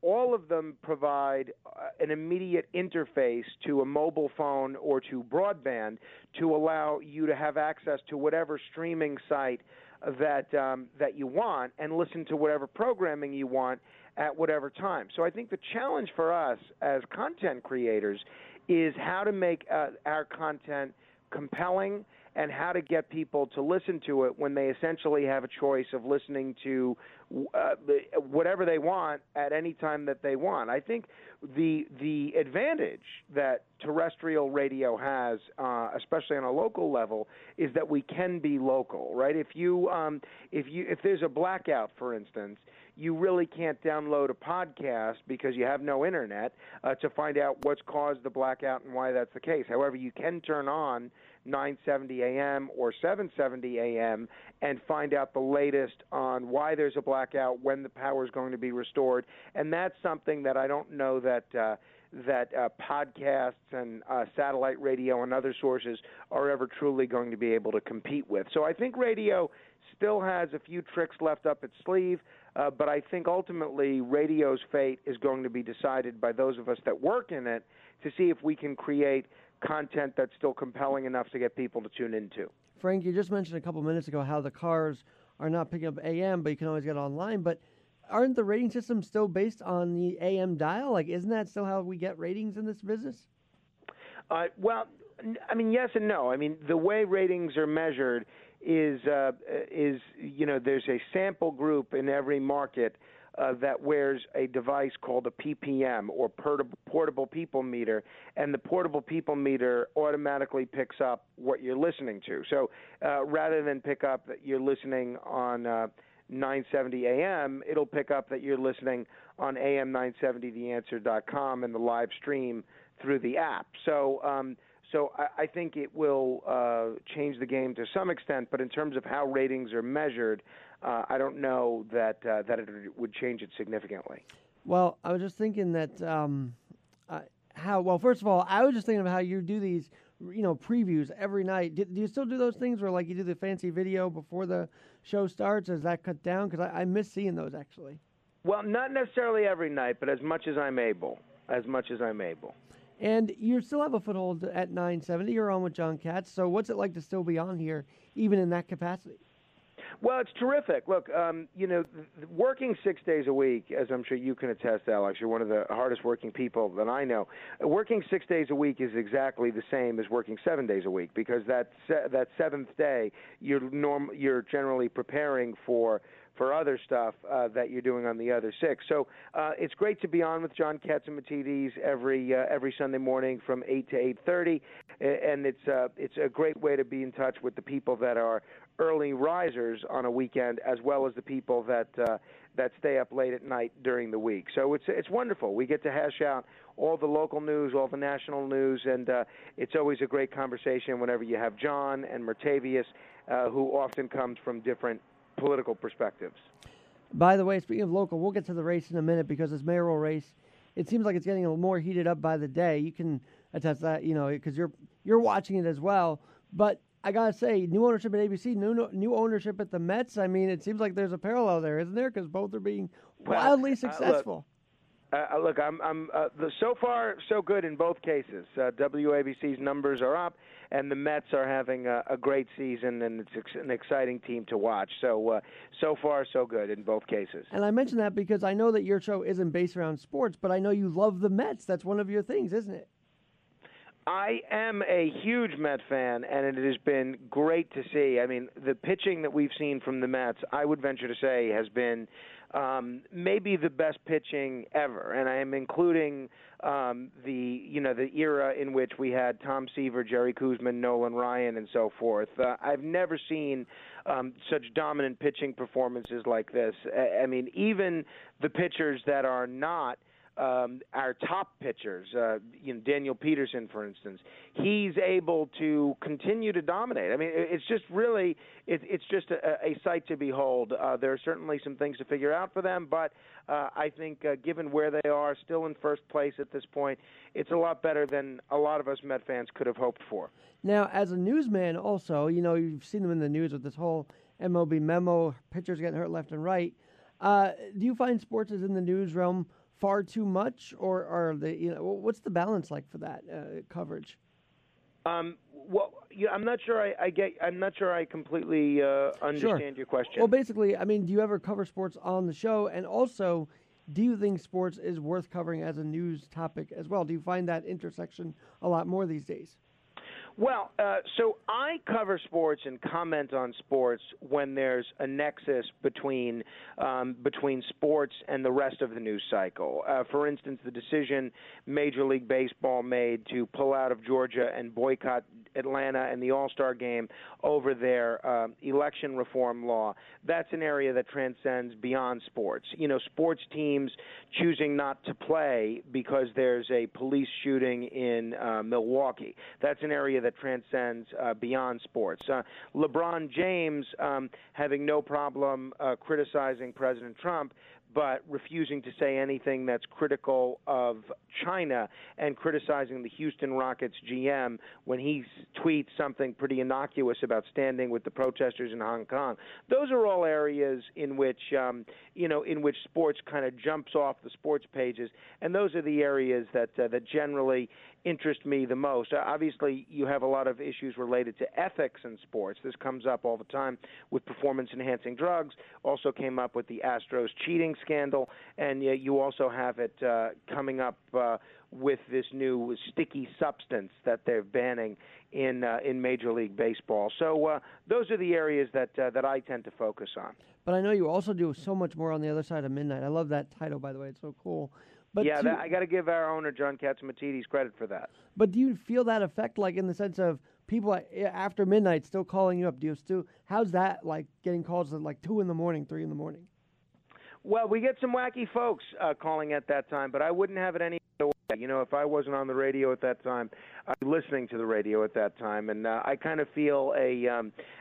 all of them provide an immediate interface to a mobile phone or to broadband to allow you to have access to whatever streaming site that you want and listen to whatever programming you want at whatever time. So I think the challenge for us as content creators is how to make our content compelling and how to get people to listen to it when they essentially have a choice of listening to whatever they want at any time that they want. I think the advantage that terrestrial radio has, especially on a local level, is that we can be local, right? If there's a blackout, for instance, you really can't download a podcast because you have no internet to find out what's caused the blackout and why that's the case. However, you can turn on 970 AM or 770 AM and find out the latest on why there's a blackout, when the power is going to be restored. And that's something that I don't know that podcasts and satellite radio and other sources are ever truly going to be able to compete with. So I think radio still has a few tricks left up its sleeve, but I think ultimately radio's fate is going to be decided by those of us that work in it to see if we can create content that's still compelling enough to get people to tune into. Frank, you just mentioned a couple minutes ago how the cars are not picking up AM, but you can always get online. But aren't the rating systems still based on the AM dial? Like, isn't that still how we get ratings in this business? Well, I mean, yes and no. I mean, the way ratings are measured is there's a sample group in every market that wears a device called a PPM, or portable people meter, and the portable people meter automatically picks up what you're listening to. So rather than pick up that you're listening on 970 AM, it'll pick up that you're listening on am970theanswer.com and the live stream through the app. So I think it will change the game to some extent, but in terms of how ratings are measured, I don't know that it would change it significantly. Well, I was just thinking that first of all, I was just thinking of how you do these, previews every night. Do you still do those things where, like, you do the fancy video before the show starts? Is that cut down? Because I miss seeing those, actually. Well, not necessarily every night, but as much as I'm able. And you still have a foothold at 970. You're on with John Katz. So what's it like to still be on here, even in that capacity? Well, it's terrific. Look, working 6 days a week, as I'm sure you can attest, Alex, you're one of the hardest working people that I know. Working 6 days a week is exactly the same as working 7 days a week, because that seventh day, you're generally preparing for other stuff that you're doing on the other six. So it's great to be on with John Katsimatidis every Sunday morning from 8 to 8:30, and it's a great way to be in touch with the people that are early risers on a weekend, as well as the people that stay up late at night during the week. So it's wonderful. We get to hash out all the local news, all the national news, and it's always a great conversation whenever you have John and Martavius, who often comes from different political perspectives. By the way, speaking of local, we'll get to the race in a minute, because this mayoral race, it seems like it's getting a little more heated up by the day. You can attest that, because you're watching it as well. But I gotta say, new ownership at ABC, new ownership at the Mets. I mean, it seems like there's a parallel there, isn't there? Because both are being wildly successful. Look, so far so good in both cases. WABC's numbers are up, and the Mets are having a great season, and it's an exciting team to watch. So, so far so good in both cases. And I mention that because I know that your show isn't based around sports, but I know you love the Mets. That's one of your things, isn't it? I am a huge Met fan, and it has been great to see. I mean, the pitching that we've seen from the Mets, I would venture to say, has been maybe the best pitching ever. And I am including the era in which we had Tom Seaver, Jerry Kuzman, Nolan Ryan, and so forth. I've never seen such dominant pitching performances like this. I mean, even the pitchers that are not our top pitchers, Daniel Peterson, for instance, he's able to continue to dominate. I mean, it's just really, it's just a sight to behold. There are certainly some things to figure out for them, but I think given where they are, still in first place at this point, it's a lot better than a lot of us Met fans could have hoped for. Now, as a newsman also, you know, you've seen them in the news with this whole MLB memo, pitchers getting hurt left and right. Do you find sports is in the news realm far too much, or are they, what's the balance like for that coverage? I'm not sure. I'm not sure I completely understand your question. Well, basically, I mean, do you ever cover sports on the show? And also, do you think sports is worth covering as a news topic as well? Do you find that intersection a lot more these days? Well, so I cover sports and comment on sports when there's a nexus between sports and the rest of the news cycle. For instance, the decision Major League Baseball made to pull out of Georgia and boycott Atlanta and the All-Star Game over their election reform law, that's an area that transcends beyond sports. You know, sports teams choosing not to play because there's a police shooting in Milwaukee. That's an area that transcends beyond sports. LeBron James having no problem criticizing President Trump, but refusing to say anything that's critical of China and criticizing the Houston Rockets GM when he tweets something pretty innocuous about standing with the protesters in Hong Kong. Those are all areas in which sports kind of jumps off the sports pages, and those are the areas that generally interest me the most. Obviously, you have a lot of issues related to ethics in sports. This comes up all the time with performance-enhancing drugs. Also came up with the Astros cheating scandal, and you also have it coming up with this new sticky substance that they're banning in Major League Baseball. So those are the areas that I tend to focus on. But I know you also do so much more on The Other Side of Midnight. I love that title, by the way. It's so cool. But yeah, I got to give our owner, John Katsimatidis, credit for that. But do you feel that effect, like in the sense of people after midnight still calling you up? How's that like, getting calls at like 2 in the morning, 3 in the morning? Well, we get some wacky folks calling at that time, but I wouldn't have it any other way. You know, if I wasn't on the radio at that time, I'd be listening to the radio at that time, and I kind of feel a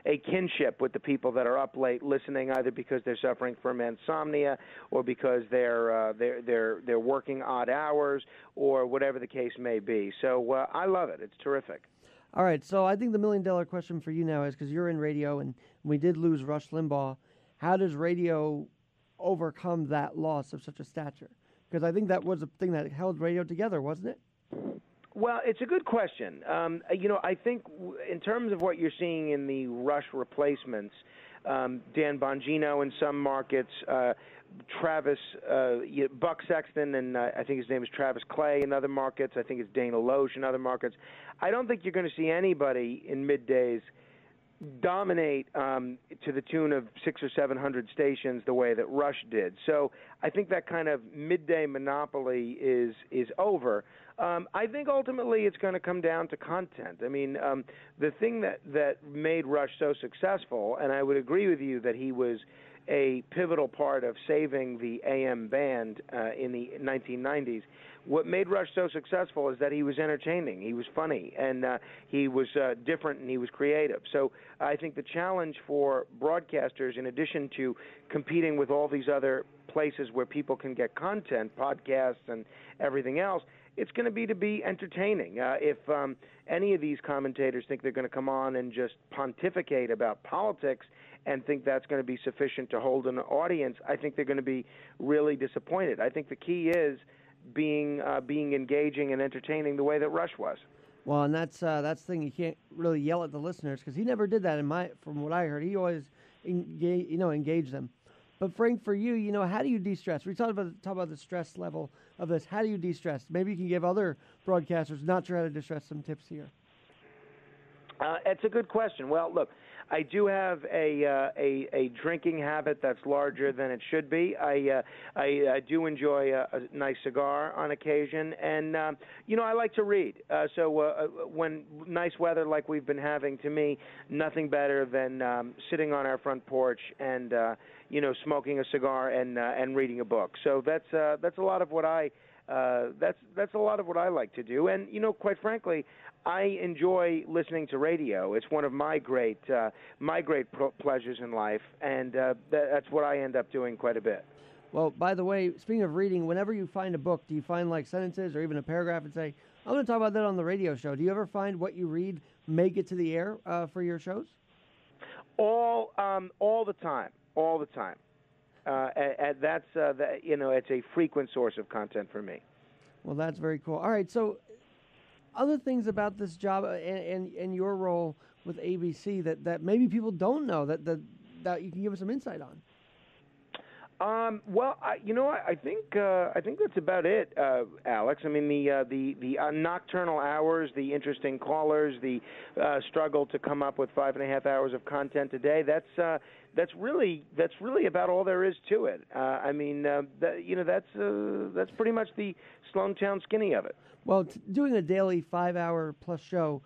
kinship with the people that are up late listening, either because they're suffering from insomnia or because they're working odd hours or whatever the case may be. So I love it. It's terrific. All right, so I think the million-dollar question for you now is, because you're in radio, and we did lose Rush Limbaugh, how does radio overcome that loss of such a stature? Because I think that was a thing that held radio together, wasn't it? Well, it's a good question. I think in terms of what you're seeing in the Rush replacements, Dan Bongino in some markets, Travis, Buck Sexton, and I think his name is Travis Clay in other markets. I think it's Dana Loesch in other markets. I don't think you're going to see anybody in middays dominate to the tune of 600 or 700 stations the way that Rush did. So I think that kind of midday monopoly is over. I think ultimately it's going to come down to content. I mean, the thing that made Rush so successful, and I would agree with you that he was a pivotal part of saving the AM band in the 1990s. What made Rush so successful is that he was entertaining, he was funny, and he was different, and he was creative. So I think the challenge for broadcasters, in addition to competing with all these other places where people can get content, podcasts and everything else, it's going to be entertaining. If any of these commentators think they're going to come on and just pontificate about politics and think that's going to be sufficient to hold an audience, I think they're going to be really disappointed. I think the key is being engaging and entertaining the way that Rush was. Well, and that's the thing, you can't really yell at the listeners because he never did that. From what I heard, he always engaged them. But Frank, for you, how do you de-stress? We talked about the stress level of this. How do you de-stress? Maybe you can give other broadcasters not sure how to de-stress some tips here. It's a good question. Well, look, I do have a drinking habit that's larger than it should be. I do enjoy a nice cigar on occasion, and I like to read. So when nice weather like we've been having, to me, nothing better than sitting on our front porch and smoking a cigar and reading a book. So that's a lot of what I like to do. And quite frankly, I enjoy listening to radio. It's one of my great pleasures in life, and that's what I end up doing quite a bit. Well, by the way, speaking of reading, whenever you find a book, do you find like sentences or even a paragraph and say, I'm going to talk about that on the radio show? Do you ever find what you read make it to the air for your shows? All the time. It's a frequent source of content for me. Well, that's very cool. All right, so other things about this job and your role with ABC that maybe people don't know that you can give us some insight on. I think that's about it, Alex. I mean, the nocturnal hours, the interesting callers, the struggle to come up with 5.5 hours of content a day. That's really about all there is to it. That's pretty much the Sloantown skinny of it. Well, doing a daily 5 hour plus show,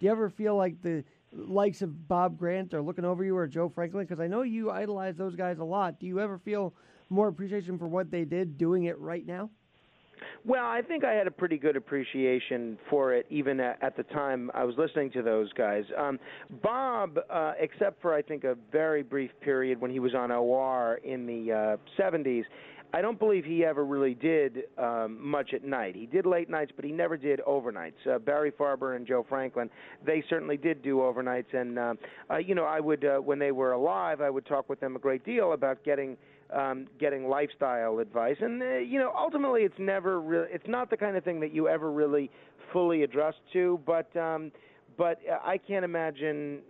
do you ever feel like the likes of Bob Grant are looking over you or Joe Franklin? Because I know you idolize those guys a lot. Do you ever feel more appreciation for what they did doing it right now? Well, I think I had a pretty good appreciation for it even at the time I was listening to those guys. Bob, except for I think a very brief period when he was on OR in the 70s, I don't believe he ever really did much at night. He did late nights, but he never did overnights. Barry Farber and Joe Franklin, they certainly did do overnights. And, I would, when they were alive, I would talk with them a great deal about getting lifestyle advice. And, ultimately it's not the kind of thing that you ever really fully address to, but I can't imagine,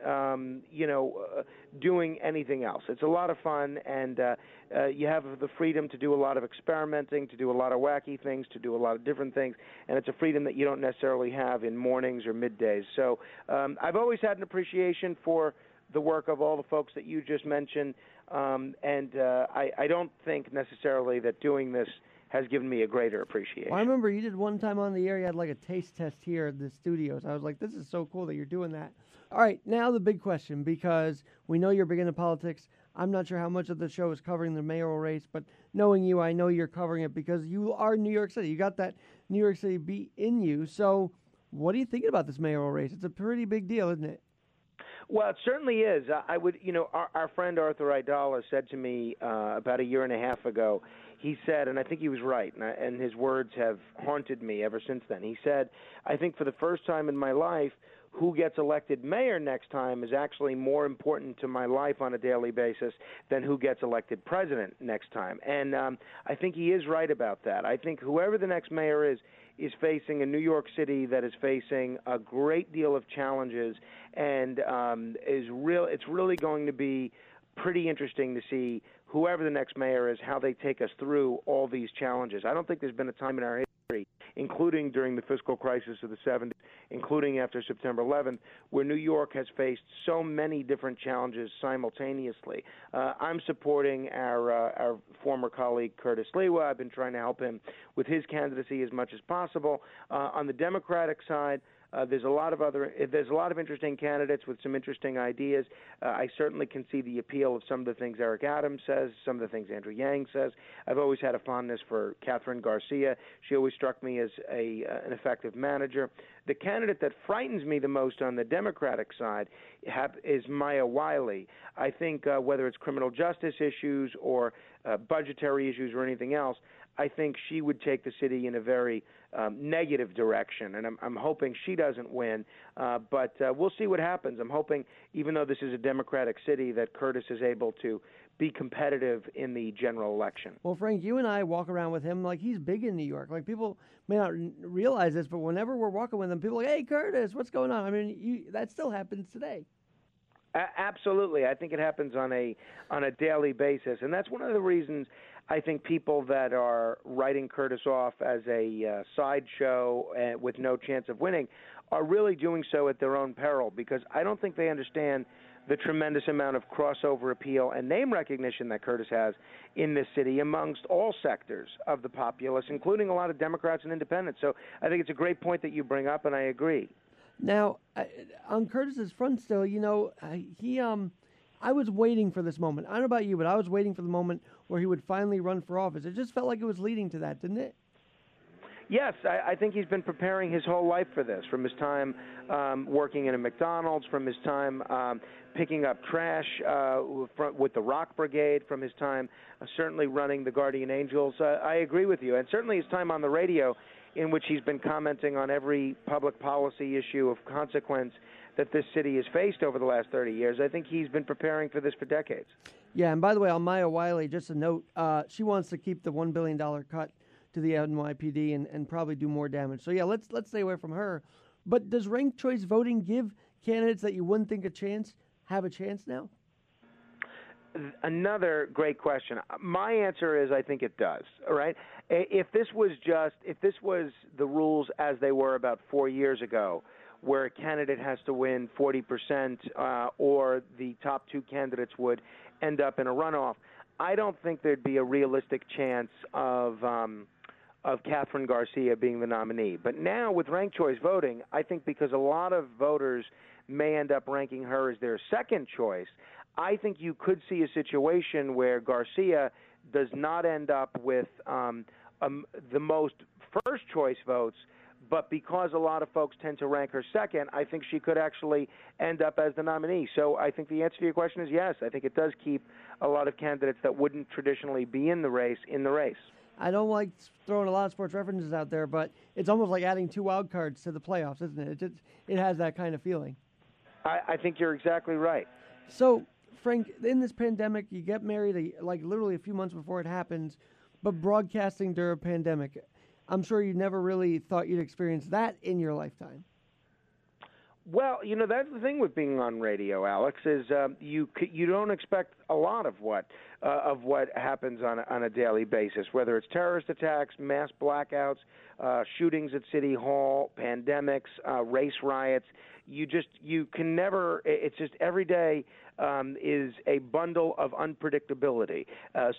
doing anything else. It's a lot of fun, and you have the freedom to do a lot of experimenting, to do a lot of wacky things, to do a lot of different things, and it's a freedom that you don't necessarily have in mornings or middays. So I've always had an appreciation for the work of all the folks that you just mentioned, and I don't think necessarily that doing this has given me a greater appreciation. Well, I remember you did one time on the air, you had like a taste test here at the studios. I was like, this is so cool that you're doing that. All right, now the big question, because we know you're big into politics. I'm not sure how much of the show is covering the mayoral race, but knowing you, I know you're covering it because you are New York City. You got that New York City beat in you. So what are you thinking about this mayoral race? It's a pretty big deal, isn't it? Well, it certainly is. I would, our friend Arthur Idala said to me about a year and a half ago, he said, and I think he was right, and his words have haunted me ever since then. He said, I think for the first time in my life, who gets elected mayor next time is actually more important to my life on a daily basis than who gets elected president next time. And I think he is right about that. I think whoever the next mayor is facing a New York City that is facing a great deal of challenges, and it's really going to be pretty interesting to see whoever the next mayor is, how they take us through all these challenges. I don't think there's been a time in our history, including during the fiscal crisis of the 70s, including after September 11th, where New York has faced so many different challenges simultaneously. I'm supporting our former colleague, Curtis Lewa. I've been trying to help him with his candidacy as much as possible. On the Democratic side, There's a lot of interesting candidates with some interesting ideas. I certainly can see the appeal of some of the things Eric Adams says, some of the things Andrew Yang says. I've always had a fondness for Catherine Garcia. She always struck me as an effective manager. The candidate that frightens me the most on the Democratic side is Maya Wiley. I think whether it's criminal justice issues or budgetary issues or anything else, I think she would take the city in a very negative direction, and I'm hoping she doesn't win, but we'll see what happens. I'm hoping, even though this is a Democratic city, that Curtis is able to be competitive in the general election. Well, Frank, you and I walk around with him like he's big in New York. Like, people may not realize this, but whenever we're walking with him, people are like, hey, Curtis, what's going on? I mean, that still happens today. Absolutely. I think it happens on a daily basis, and that's one of the reasons I think people that are writing Curtis off as a sideshow with no chance of winning are really doing so at their own peril, because I don't think they understand the tremendous amount of crossover appeal and name recognition that Curtis has in this city amongst all sectors of the populace, including a lot of Democrats and independents. So I think it's a great point that you bring up, and I agree. Now, on Curtis's front still, you know, I was waiting for this moment. I don't know about you, but I was waiting for the moment where he would finally run for office. It just felt like it was leading to that, didn't it? Yes, I think he's been preparing his whole life for this, from his time working in a McDonald's, from his time picking up trash with the Rock Brigade, from his time certainly running the Guardian Angels. I agree with you, and certainly his time on the radio, in which he's been commenting on every public policy issue of consequence that this city has faced over the last 30 years. I think he's been preparing for this for decades. Yeah, and by the way, on Maya Wiley, just a note, she wants to keep the $1 billion cut to the NYPD and probably do more damage. So, yeah, let's stay away from her. But does ranked choice voting give candidates that you wouldn't think have a chance now? Another great question. My answer is I think it does, all right? If this was the rules as they were about 4 years ago, where a candidate has to win 40% or the top two candidates would end up in a runoff, I don't think there'd be a realistic chance of Catherine Garcia being the nominee. But now with ranked choice voting, I think because a lot of voters may end up ranking her as their second choice, I think you could see a situation where Garcia does not end up with the most first choice votes, but because a lot of folks tend to rank her second, I think she could actually end up as the nominee. So I think the answer to your question is yes. I think it does keep a lot of candidates that wouldn't traditionally be in the race in the race. I don't like throwing a lot of sports references out there, but it's almost like adding two wild cards to the playoffs, isn't it? It has that kind of feeling. I think you're exactly right. So, Frank, in this pandemic, you get married like literally a few months before it happens, but broadcasting during a pandemic, I'm sure you never really thought you'd experience that in your lifetime. Well, you know, that's the thing with being on radio, Alex, is you don't expect a lot of what happens on a daily basis, whether it's terrorist attacks, mass blackouts, shootings at City Hall, pandemics, race riots. You can never. It's just every day is a bundle of unpredictability.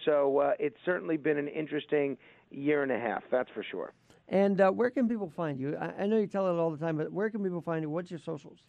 So it's certainly been an interesting year and a half. That's for sure. And where can people find you? I know you tell it all the time, but where can people find you? What's your socials?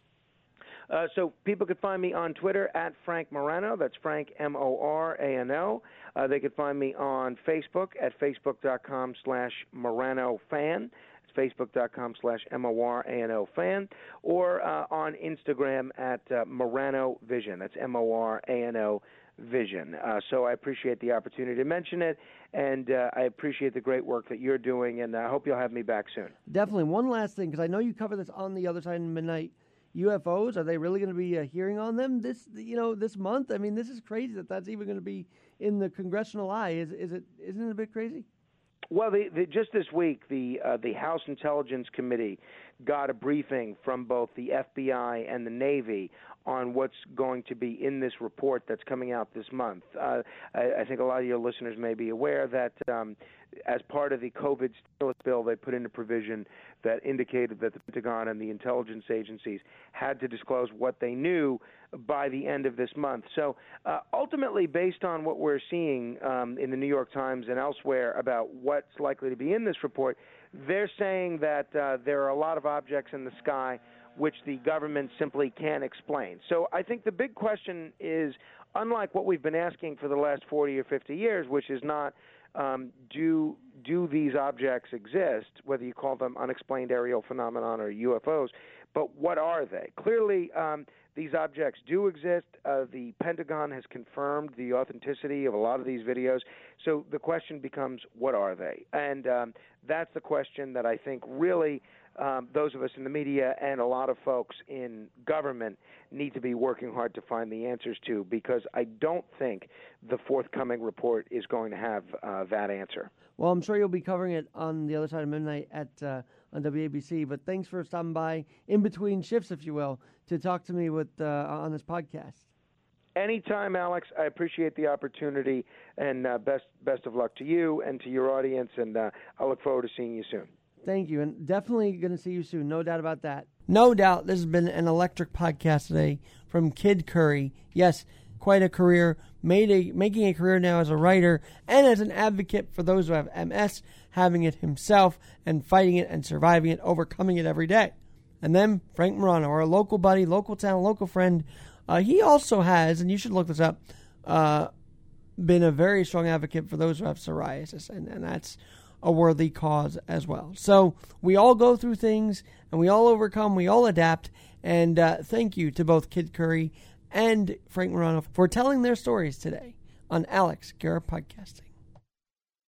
So people could find me on Twitter at Frank Morano. That's Frank, M-O-R-A-N-O. They could find me on Facebook at facebook.com/MoranoFan. It's facebook.com/MoranoFan. Or on Instagram at Morano Vision. That's M-O-R-A-N-O Vision. So I appreciate the opportunity to mention it, and I appreciate the great work that you're doing, and I hope you'll have me back soon. Definitely. One last thing, because I know you cover this on The Other Side of Midnight. UFOs, are they really going to be hearing on them this month? I mean, this is crazy that's even going to be in the congressional eye. Isn't it a bit crazy? Well, just this week, the House Intelligence Committee got a briefing from both the FBI and the Navy on what's going to be in this report that's coming out this month. I think a lot of your listeners may be aware that as part of the COVID stimulus bill, they put in a provision that indicated that the Pentagon and the intelligence agencies had to disclose what they knew by the end of this month. So ultimately, based on what we're seeing in the New York Times and elsewhere about what's likely to be in this report, they're saying that there are a lot of objects in the sky which the government simply can't explain. So I think the big question is, unlike what we've been asking for the last 40 or 50 years, which is not do these objects exist, whether you call them unexplained aerial phenomenon or UFOs, but what are they? Clearly, these objects do exist. The Pentagon has confirmed the authenticity of a lot of these videos. So the question becomes, what are they? And that's the question that I think really those of us in the media and a lot of folks in government need to be working hard to find the answers to, because I don't think the forthcoming report is going to have that answer. Well, I'm sure you'll be covering it on The Other Side of Midnight at on WABC, but thanks for stopping by in between shifts, if you will, to talk to me with on this podcast. Anytime, Alex. I appreciate the opportunity, and best of luck to you and to your audience, and I look forward to seeing you soon. Thank you, and definitely going to see you soon. No doubt about that. No doubt. This has been an electric podcast today from Kid Curry. Yes, quite a career. Making a career now as a writer and as an advocate for those who have MS, having it himself and fighting it and surviving it, overcoming it every day. And then Frank Morano, our local buddy, local town, local friend, he also has, and you should look this up, been a very strong advocate for those who have psoriasis, and that's a worthy cause as well. So we all go through things, and we all overcome, we all adapt, and thank you to both Kid Curry and Frank Morano for telling their stories today on Alex Guerra Podcasting.